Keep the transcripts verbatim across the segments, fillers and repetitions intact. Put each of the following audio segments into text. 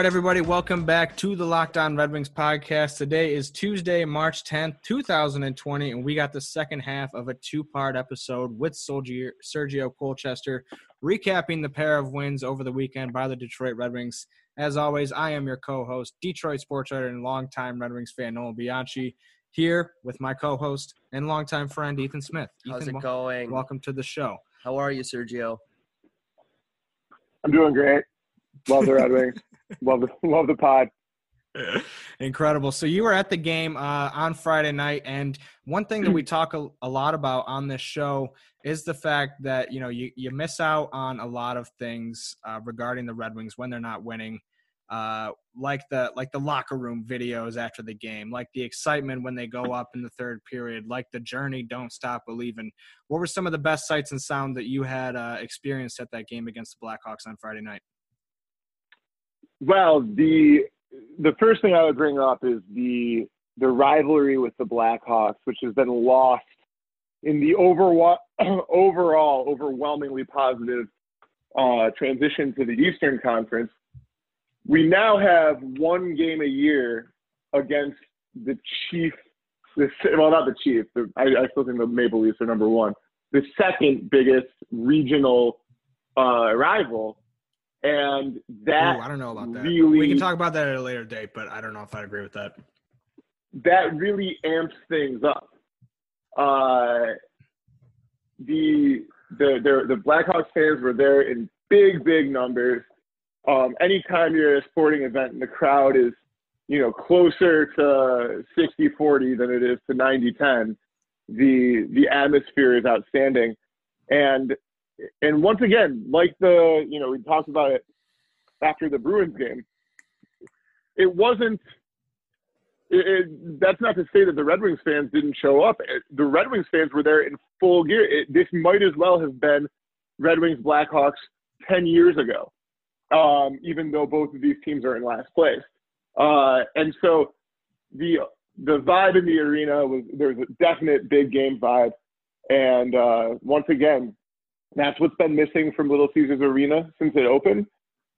right, everybody, welcome back to the Lockdown Red Wings podcast. Today is Tuesday, March tenth, two thousand twenty, and we got the second half of a two-part episode with Sergio Colchester, recapping the pair of wins over the weekend by the Detroit Red Wings. As always, I am your co-host, Detroit sports writer and longtime Red Wings fan, Noel Bianchi, here with my co-host and longtime friend, Ethan Smith. Ethan, how's it going? Welcome to the show. How are you, Sergio? I'm doing great. Love the Red Wings. Love the, love the pod. Incredible. So you were at the game uh, on Friday night, and one thing that we talk a, a lot about on this show is the fact that, you know, you, you miss out on a lot of things uh, regarding the Red Wings when they're not winning, uh, like the like the locker room videos after the game, like the excitement when they go up in the third period, like the journey, don't stop believing. What were some of the best sights and sound that you had uh, experienced at that game against the Blackhawks on Friday night? Well, the the first thing I would bring up is the the rivalry with the Blackhawks, which has been lost in the overall, overall overwhelmingly positive uh, transition to the Eastern Conference. We now have one game a year against the Chief, the, well, not the Chief, the, I, I still think the Maple Leafs are number one, the second biggest regional uh, rival. And that Ooh, I don't know about that. Really, we can talk about that at a later date, but I don't know if I agree with that. That really amps things up. Uh, the the the, the Blackhawks fans were there in big big numbers. Um, anytime you're at a sporting event and the crowd is, you know, closer to sixty forty than it is to ninety ten, the the atmosphere is outstanding. And And once again, like the, you know, we talked about it after the Bruins game, it wasn't, it, it, that's not to say that the Red Wings fans didn't show up. The Red Wings fans were there in full gear. It, this might as well have been Red Wings Blackhawks ten years ago, um, even though both of these teams are in last place. Uh, and so the the vibe in the arena was, there was a definite big game vibe. And uh, once again, that's what's been missing from Little Caesars Arena since it opened,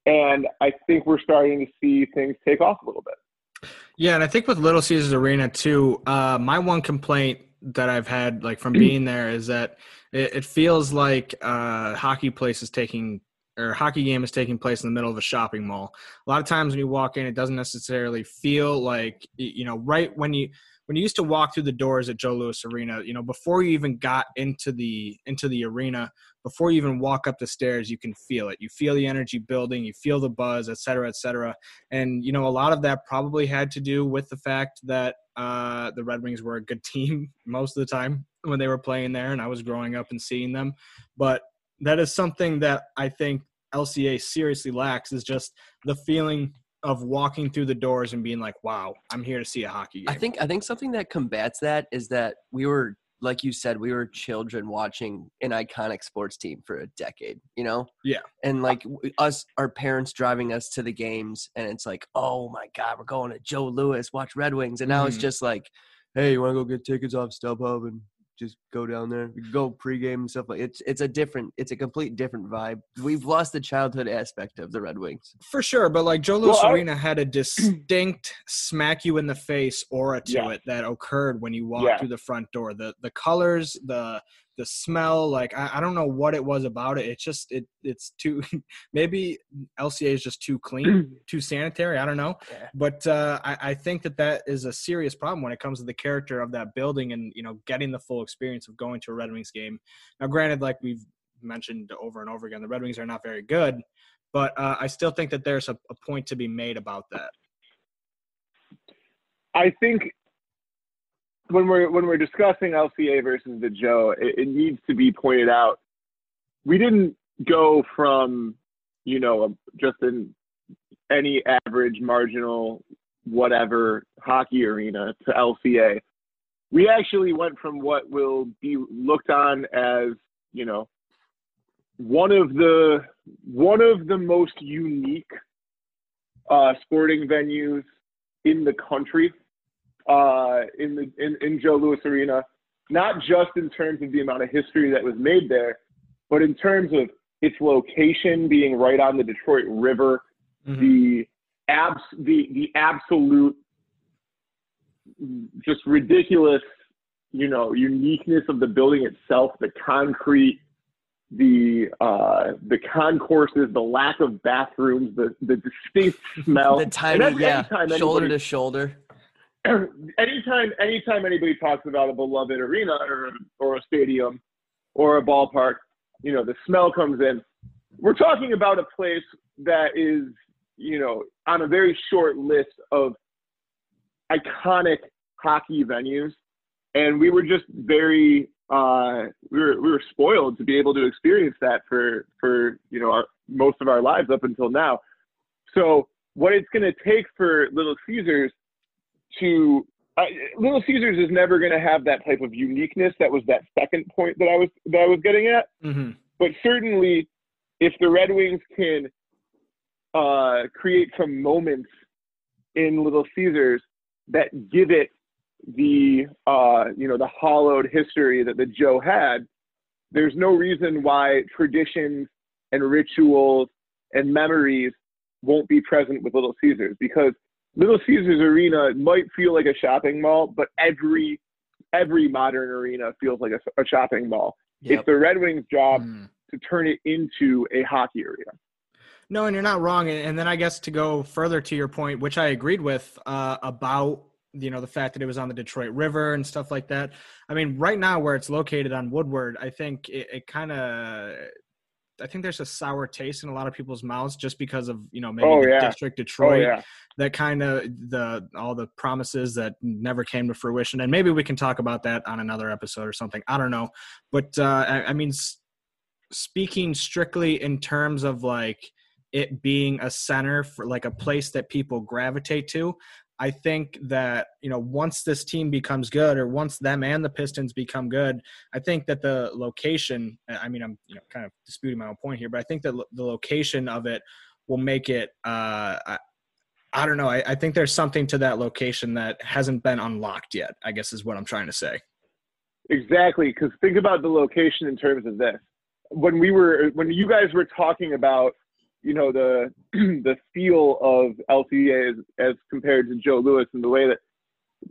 and I think we're starting to see things take off a little bit. Yeah, and I think with Little Caesars Arena too, uh, my one complaint that I've had, like, from being there is that it, it feels like uh, hockey place is taking or hockey game is taking place in the middle of a shopping mall. A lot of times when you walk in, it doesn't necessarily feel like, you know, right when you. When you used to walk through the doors at Joe Louis Arena, you know, before you even got into the into the arena, before you even walk up the stairs, you can feel it. You feel the energy building, you feel the buzz, et cetera, et cetera. And, you know, a lot of that probably had to do with the fact that uh, the Red Wings were a good team most of the time when they were playing there, and I was growing up and seeing them. But that is something that I think L C A seriously lacks, is just the feeling of walking through the doors and being like, wow, I'm here to see a hockey game. I think I think something that combats that is that we were, like you said, we were children watching an iconic sports team for a decade, you know? Yeah. And, like, us, our parents driving us to the games, and it's like, oh, my God, we're going to Joe Louis, watch Red Wings. And now mm. it's just like, hey, you want to go get tickets off StubHub and just go down there? We go pregame and stuff like it's it's a different it's a complete different vibe. We've lost the childhood aspect of the Red Wings for sure, but like Joe Louis well, Arena I, had a distinct smack you in the face aura to yeah. it that occurred when you walked yeah. through the front door. The the colors, the the smell, like I, I don't know what it was about it. It's just it it's too maybe L C A is just too clean, too sanitary. I don't know, yeah. but uh, I, I think that that is a serious problem when it comes to the character of that building and, you know, getting the full experience of going to a Red Wings game. Now, granted, like we've mentioned over and over again, the Red Wings are not very good, but uh, I still think that there's a, a point to be made about that. I think. When we're when we're discussing L C A versus the Joe, it, it needs to be pointed out we didn't go from, you know, just in any average marginal whatever hockey arena to L C A. We actually went from what will be looked on as, you know, one of the one of the most unique uh, sporting venues in the country. Uh, in the in, in Joe Louis Arena, not just in terms of the amount of history that was made there, but in terms of its location being right on the Detroit River, mm-hmm. the abs the the absolute just ridiculous, you know, uniqueness of the building itself, the concrete, the uh, the concourses, the lack of bathrooms, the, the distinct smell. The tiny, yeah, anybody, shoulder to shoulder. Anytime, anytime anybody talks about a beloved arena or or a stadium or a ballpark, you know, the smell comes in. We're talking about a place that is, you know, on a very short list of iconic hockey venues, and we were just very uh, we were we were spoiled to be able to experience that for for you know our, most of our lives up until now. So what it's going to take for Little Caesars to uh, Little Caesars is never going to have that type of uniqueness. That was that second point that I was that I was getting at. Mm-hmm. But certainly, if the Red Wings can uh, create some moments in Little Caesars that give it the, uh, you know, the hallowed history that the Joe had, there's no reason why traditions and rituals and memories won't be present with Little Caesars, because Little Caesars Arena might feel like a shopping mall, but every, every modern arena feels like a, a shopping mall. Yep. It's the Red Wings' job mm. to turn it into a hockey arena. No, and you're not wrong. And then I guess to go further to your point, which I agreed with uh, about, you know, the fact that it was on the Detroit River and stuff like that. I mean, right now where it's located on Woodward, I think it, it kind of – I think there's a sour taste in a lot of people's mouths just because of, you know, maybe oh, yeah. District Detroit, oh, yeah. that kind of the all the promises that never came to fruition. And maybe we can talk about that on another episode or something. I don't know. But, uh, I, I mean, speaking strictly in terms of, like, it being a center for like a place that people gravitate to. I think that, you know, once this team becomes good, or once them and the Pistons become good, I think that the location, I mean, I'm you know, kind of disputing my own point here, but I think that lo- the location of it will make it, uh, I, I don't know. I, I think there's something to that location that hasn't been unlocked yet, I guess is what I'm trying to say. Exactly. 'Cause think about the location in terms of this. When we were, when you guys were talking about, you know, the the feel of L C A as, as compared to Joe Louis, and the way that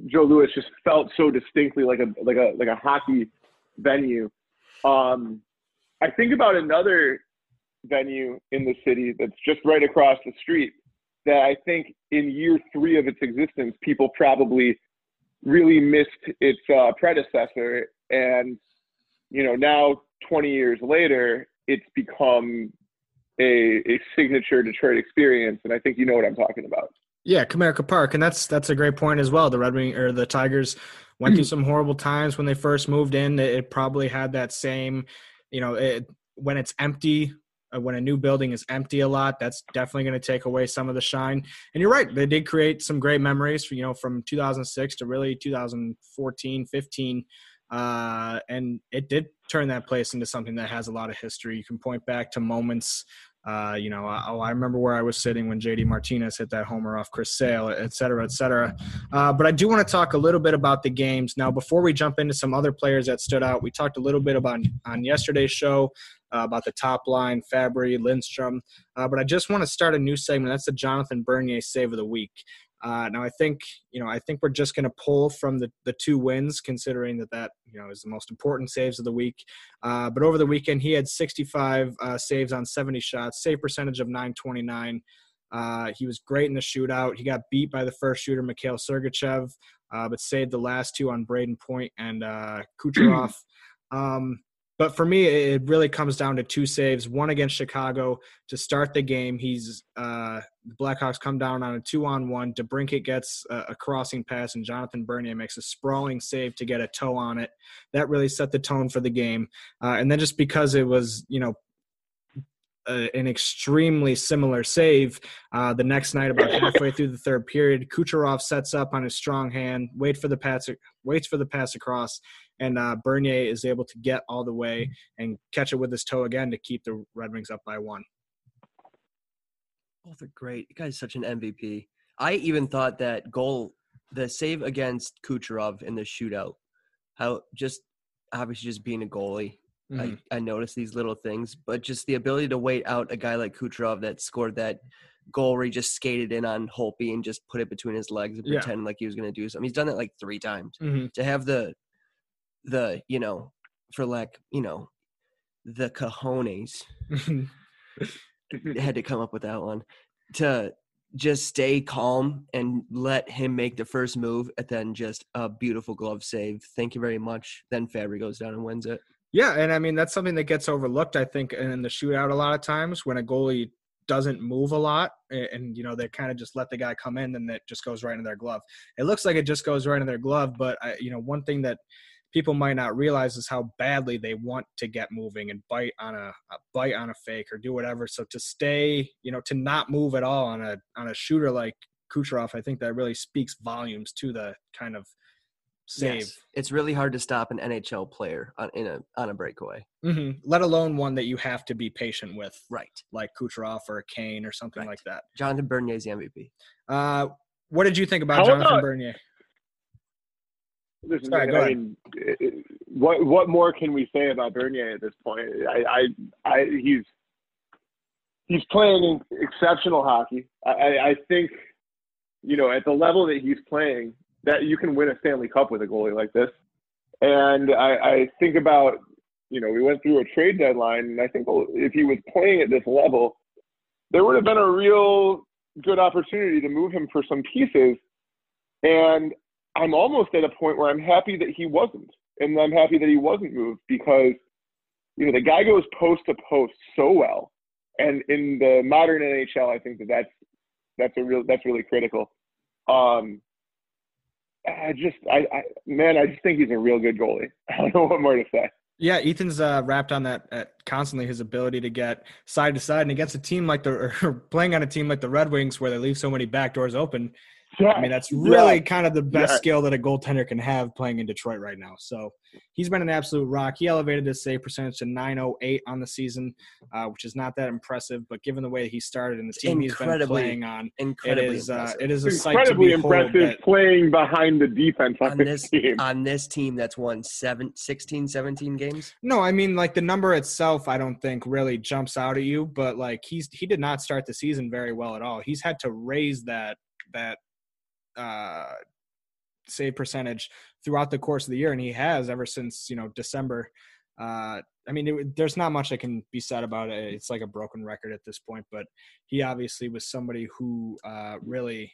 Joe Louis just felt so distinctly like a like a like a hockey venue. Um, I think about another venue in the city that's just right across the street that I think in year three of its existence, people probably really missed its uh, predecessor, and you know, now twenty years later, it's become A, a signature Detroit experience, and I think you know what I'm talking about. Yeah, Comerica Park, and that's that's a great point as well. The Red Wing or the Tigers went through some horrible times when they first moved in. It probably had that same, you know, it, when it's empty, when a new building is empty a lot, that's definitely going to take away some of the shine. And you're right, they did create some great memories, for, you know, from two thousand six to really two thousand fourteen, fifteen. Uh, and it did turn that place into something that has a lot of history. You can point back to moments, uh, you know, oh, I remember where I was sitting when J D Martinez hit that homer off Chris Sale, et cetera, et cetera. Uh, but I do want to talk a little bit about the games. Now, before we jump into some other players that stood out, we talked a little bit about on yesterday's show uh, about the top line, Fabry, Lindstrom. Uh, but I just want to start a new segment. That's the Jonathan Bernier Save of the Week. Uh, now I think, you know, I think we're just going to pull from the, the two wins, considering that that, you know, is the most important saves of the week. Uh, but over the weekend, he had sixty-five uh, saves on seventy shots, save percentage of nine twenty-nine. Uh, he was great in the shootout. He got beat by the first shooter, Mikhail Sergachev, uh, but saved the last two on Brayden Point and uh, Kucherov. um, But for me, it really comes down to two saves, one against Chicago to start the game. He's uh, the Blackhawks come down on a two-on-one. DeBrinkett gets a, a crossing pass, and Jonathan Bernier makes a sprawling save to get a toe on it. That really set the tone for the game. Uh, and then just because it was, you know, a, an extremely similar save, uh, the next night about halfway through the third period, Kucherov sets up on his strong hand, wait for the pass, waits for the pass across, and uh, Bernier is able to get all the way and catch it with his toe again to keep the Red Wings up by one. Both are great. The guy's such an M V P. I even thought that goal, the save against Kucherov in the shootout, how just obviously just being a goalie, mm-hmm. I, I noticed these little things, but just the ability to wait out a guy like Kucherov that scored that goalie just skated in on Holpe and just put it between his legs and yeah. pretend like he was going to do something. He's done it like three times. Mm-hmm. To have the, the you know, for lack, you know, the cojones, had to come up with that one, to just stay calm and let him make the first move, and then just a beautiful glove save. Thank you very much. Then Fabry goes down and wins it. Yeah, and I mean, that's something that gets overlooked, I think, in the shootout a lot of times when a goalie doesn't move a lot and, you know, they kind of just let the guy come in and it just goes right into their glove. It looks like it just goes right into their glove, but, I, you know, one thing that people might not realize is how badly they want to get moving and bite on a, a bite on a fake or do whatever. So to stay, you know, to not move at all on a, on a shooter like Kucherov, I think that really speaks volumes to the kind of save. Yes. It's really hard to stop an N H L player on, in a, on a breakaway, mm-hmm. let alone one that you have to be patient with. Right. Like Kucherov or Kane or something right. like that. Jonathan Bernier's the M V P. Uh, what did you think about how Jonathan about- Bernier? This is, Sorry, I mean, what what more can we say about Bernier at this point? I, I, I he's he's playing exceptional hockey. I, I think, you know, at the level that he's playing, that you can win a Stanley Cup with a goalie like this. And I, I think about, you know, we went through a trade deadline, and I think if he was playing at this level, there would have been a real good opportunity to move him for some pieces. And I'm almost at a point where I'm happy that he wasn't, and I'm happy that he wasn't moved, because, you know, the guy goes post to post so well. And in the modern N H L, I think that that's, that's a real, that's really critical. Um, I just, I, I, man, I just think he's a real good goalie. I don't know what more to say. Yeah, Ethan's uh, wrapped on that at constantly, his ability to get side to side, and against a team like the, or playing on a team like the Red Wings where they leave so many back doors open. Yeah, I mean, that's really yeah, kind of the best yeah. skill that a goaltender can have playing in Detroit right now. So he's been an absolute rock. He elevated his save percentage to nine oh eight on the season, uh, which is not that impressive. But given the way he started and the team he's been playing on, it is uh, it is a sight to behold. Incredibly impressive playing behind the defense on, on this team. On this team that's won seven, sixteen, seventeen games? No, I mean, like, the number itself I don't think really jumps out at you. But, like, he's he did not start the season very well at all. He's had to raise that that – uh save percentage throughout the course of the year, and he has ever since, you know, December. uh I mean, it, there's not much that can be said about it. It's like a broken record at this point, but he obviously was somebody who uh really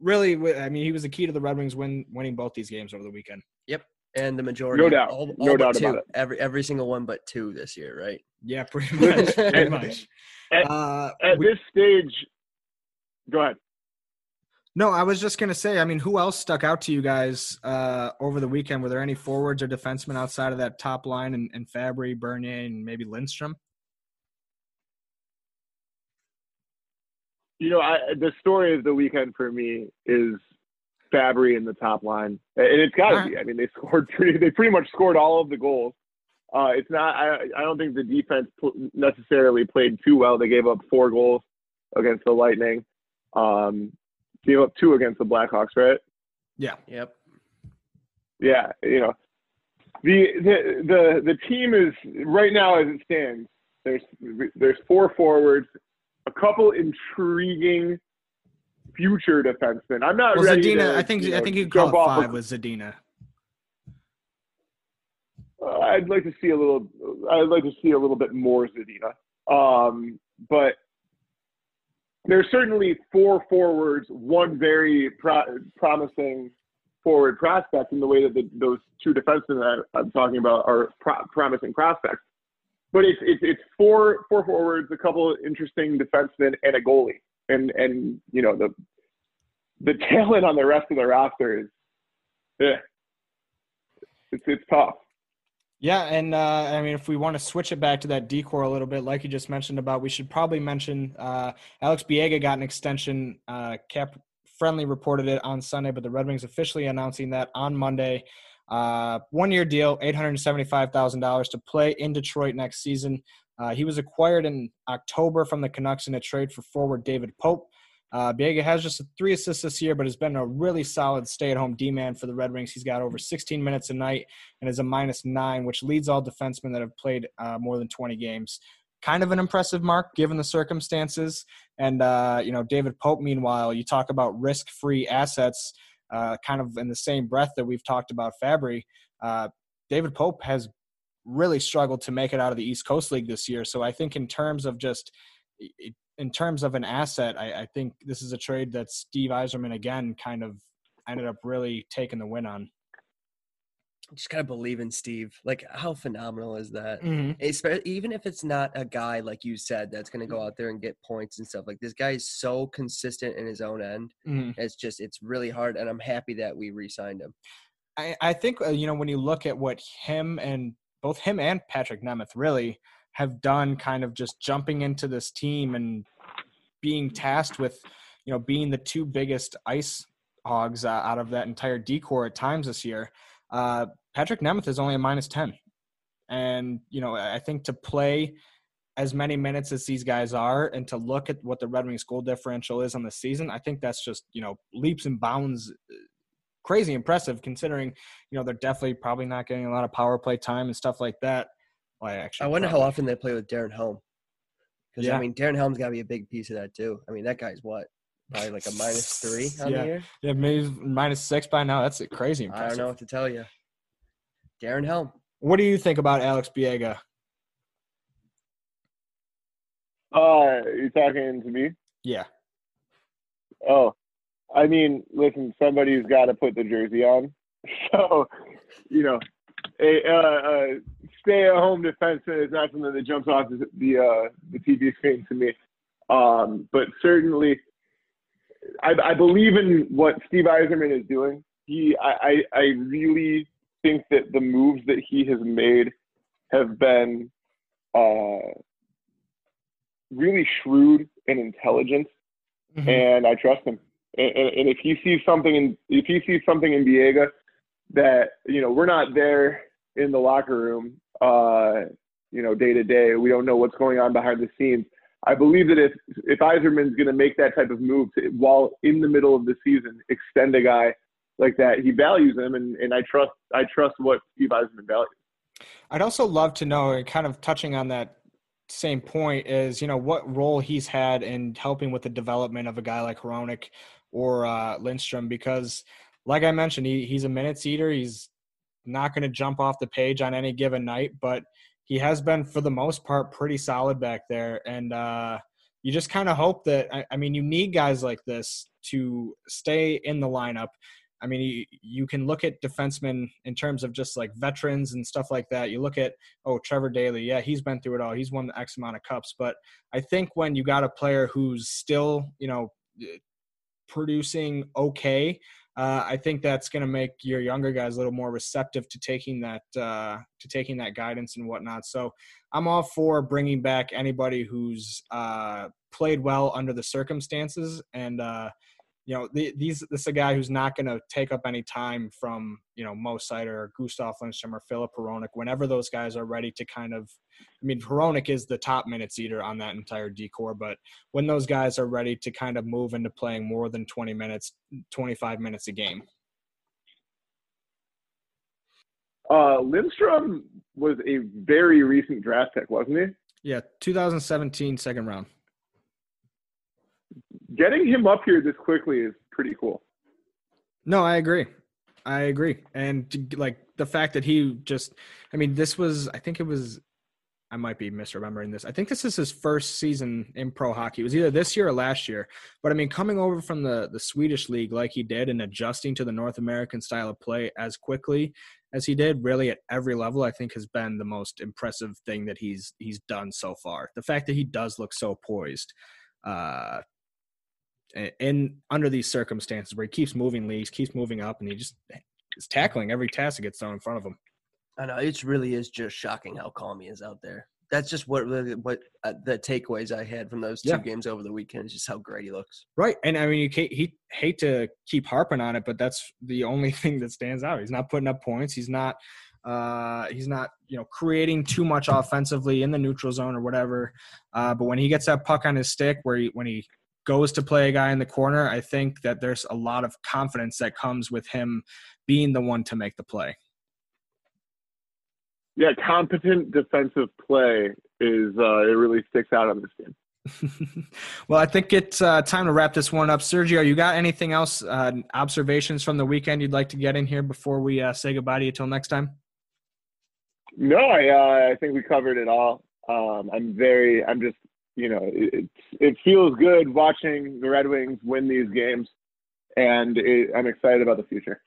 really I mean, he was the key to the Red Wings win winning both these games over the weekend. Yep. And the majority, no doubt, all, all no doubt two. About it. Every every single one but two this year, right? Yeah, pretty much. Pretty much. At, uh, at we, this stage, go ahead. No, I was just going to say, I mean, who else stuck out to you guys uh, over the weekend? Were there any forwards or defensemen outside of that top line and, and Fabry, Bernier, and maybe Lindstrom? You know, I, the story of the weekend for me is Fabry in the top line. And it's got to right. be. I mean, they scored pretty, they pretty much scored all of the goals. Uh, it's not, I, I don't think the defense necessarily played too well. They gave up four goals against the Lightning. Um, Gave up two against the Blackhawks, right? Yeah. Yep. Yeah. You know, the the the, the team is right now as it stands. There's there's four forwards, a couple intriguing future defensemen. I'm not well, ready. Zadina, to, I think you know, I think you call it five of, with Zadina. Uh, I'd like to see a little. I'd like to see a little bit more Zadina, um, but. There's certainly four forwards, one very pro- promising forward prospect in the way that the, those two defensemen that I'm talking about are pro- promising prospects. But it's, it's it's four four forwards, a couple of interesting defensemen, and a goalie. And and you know the the talent on the rest of the roster is, yeah, it's it's tough. Yeah, and uh, I mean, if we want to switch it back to that decor a little bit, like you just mentioned about, we should probably mention uh, Alex Biega got an extension. Uh, Cap Friendly reported it on Sunday, but the Red Wings officially announcing that on Monday. Uh, one-year deal, eight hundred seventy-five thousand dollars to play in Detroit next season. Uh, he was acquired in October from the Canucks in a trade for forward David Pope. Uh, Biega has just three assists this year, but has been a really solid stay-at-home D-man for the Red Wings. He's got over sixteen minutes a night and is a minus nine, which leads all defensemen that have played uh, more than twenty games. kind of an impressive mark given the circumstances. And, uh, you know, David Pope, meanwhile, you talk about risk-free assets, uh, kind of in the same breath that we've talked about Fabry. Uh, David Pope has really struggled to make it out of the East Coast League this year. So I think in terms of just in terms of an asset, I, I think this is a trade that Steve Yzerman, again, kind of ended up really taking the win on. Just kind of believe in Steve. Like, how phenomenal is that? Mm-hmm. Even if it's not a guy, like you said, that's going to go out there and get points and stuff. Like, this guy is so consistent in his own end. Mm-hmm. It's just, it's really hard, and I'm happy that we re-signed him. I, I think, uh, you know, when you look at what him and both him and Patrick Nemeth really have done, kind of just jumping into this team and being tasked with, you know, being the two biggest ice hogs uh, out of that entire decor at times this year. Uh, Patrick Nemeth is only a minus ten. And, you know, I think to play as many minutes as these guys are and to look at what the Red Wings goal differential is on the season, I think that's just, you know, leaps and bounds, crazy impressive considering, you know, they're definitely probably not getting a lot of power play time and stuff like that. Well, I, actually I wonder probably. how often they play with Darren Helm. Because, yeah. I mean, Darren Helm's got to be a big piece of that too. I mean, that guy's what? Probably like a minus three on yeah. the year. Yeah, maybe minus six by now. That's crazy impressive. I don't know what to tell you. Darren Helm. What do you think about Alex Biega? Uh, you talking to me? Yeah. Oh, I mean, listen, somebody's got to put the jersey on. So, you know, a uh, uh, stay-at-home defense is not something that jumps off the uh, the T V screen to me. Um, but certainly – I, I believe in what Steve Yzerman is doing. He, I, I, I really think that the moves that he has made have been uh, really shrewd and intelligent, mm-hmm. and I trust him. And, and, and if he sees something in, if he sees something in Biega that, you know, we're not there in the locker room, uh, you know, day to day, we don't know what's going on behind the scenes. I believe that if if Yzerman's going to make that type of move to, while in the middle of the season, extend a guy like that, he values him, and, and I trust I trust what Steve Yzerman values. I'd also love to know, and kind of touching on that same point, is, you know, what role he's had in helping with the development of a guy like Hronek or uh, Lindstrom, because, like I mentioned, he he's a minutes eater. He's not going to jump off the page on any given night, but he has been, for the most part, pretty solid back there. And uh, you just kind of hope that I, – I mean, you need guys like this to stay in the lineup. I mean, you, you can look at defensemen in terms of just, like, veterans and stuff like that. You look at, oh, Trevor Daly. Yeah, he's been through it all. He's won the X amount of cups. But I think when you got a player who's still, you know, producing okay, uh, I think that's going to make your younger guys a little more receptive to taking that uh, to taking that guidance and whatnot. So I'm all for bringing back anybody who's uh, played well under the circumstances, and uh, you know, the, these this is a guy who's not going to take up any time from, you know, Mo Sider or Gustav Lindstrom or Philip Hronek whenever those guys are ready to kind of. I mean, Hronek is the top minutes eater on that entire decor, but when those guys are ready to kind of move into playing more than twenty minutes, twenty-five minutes a game. Uh, Lindstrom was a very recent draft pick, wasn't he? Yeah, two thousand seventeen second round. Getting him up here this quickly is pretty cool. No, I agree. I agree. And, like, the fact that he just – I mean, this was – I think it was – I might be misremembering this. I think this is his first season in pro hockey. It was either this year or last year. But, I mean, coming over from the, the Swedish league like he did and adjusting to the North American style of play as quickly as he did, really at every level, I think has been the most impressive thing that he's he's done so far. The fact that he does look so poised uh, – and under these circumstances where he keeps moving leagues, keeps moving up, and he just is tackling every task that gets thrown in front of him. I know. It really is just shocking how calm he is out there. That's just what what uh, the takeaways I had from those two yeah. games over the weekend is just how great he looks. Right. And, I mean, you can't, he hate to keep harping on it, but that's the only thing that stands out. He's not putting up points. He's not – Uh, he's not, you know, creating too much offensively in the neutral zone or whatever. Uh, but when he gets that puck on his stick, where he, when he – goes to play a guy in the corner, I think that there's a lot of confidence that comes with him being the one to make the play. Yeah, competent defensive play is uh, it really sticks out on this game. Well, I think it's uh, time to wrap this one up. Sergio, you got anything else, uh, observations from the weekend you'd like to get in here before we uh, say goodbye to you until next time? No, I, uh, I think we covered it all. Um, I'm very, I'm just, you know, it, it feels good watching the Red Wings win these games, and it, I'm excited about the future.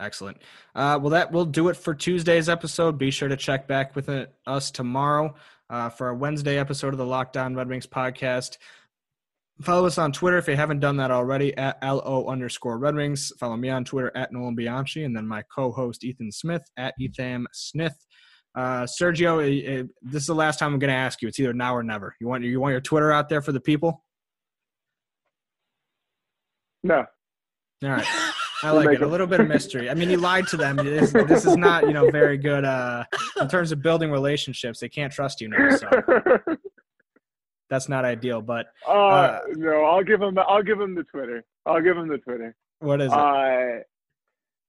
Excellent. Uh, well, that will do it for Tuesday's episode. Be sure to check back with it, us tomorrow uh, for our Wednesday episode of the Lockdown Red Wings podcast. Follow us on Twitter if you haven't done that already, at L O underscore Red Wings. Follow me on Twitter at Noel Bianchi, and then my co-host Ethan Smith at Ethan Smith. Uh, Sergio, it, it, this is the last time I'm going to ask you. It's either now or never. You want you want your Twitter out there for the people? No. All right. I like it. A little bit of mystery. I mean, he lied to them. This, this is not, you know, very good uh, in terms of building relationships. They can't trust you now, so that's not ideal. But uh, uh, no, I'll give him. I'll give him the Twitter. I'll give him the Twitter. What is it? Uh,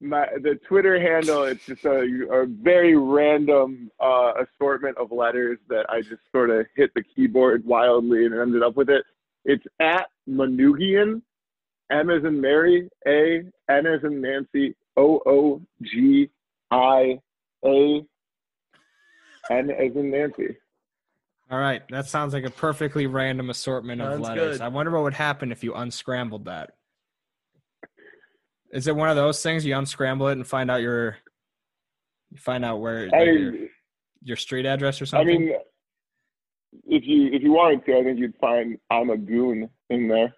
my the Twitter handle. It's just a, a very random uh, assortment of letters that I just sort of hit the keyboard wildly and ended up with it. It's at Manoogian. M as in Mary, A, N as in Nancy, O O G I A, N as in Nancy. All right. That sounds like a perfectly random assortment of Sounds letters. Good. I wonder what would happen if you unscrambled that. Is it one of those things you unscramble it and find out your you find out where I, your, your street address or something? I mean, if you if you wanted to, I think you'd find I'm a goon in there.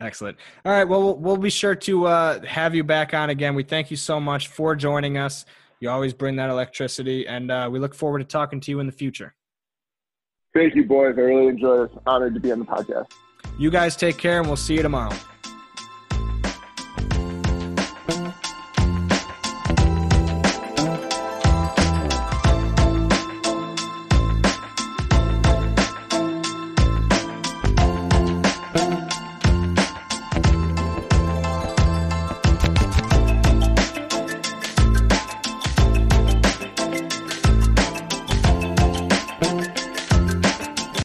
Excellent. All right. Well, we'll be sure to uh, have you back on again. We thank you so much for joining us. You always bring that electricity, and uh, we look forward to talking to you in the future. Thank you, boys. I really enjoyed it. Honored to be on the podcast. You guys take care, and we'll see you tomorrow.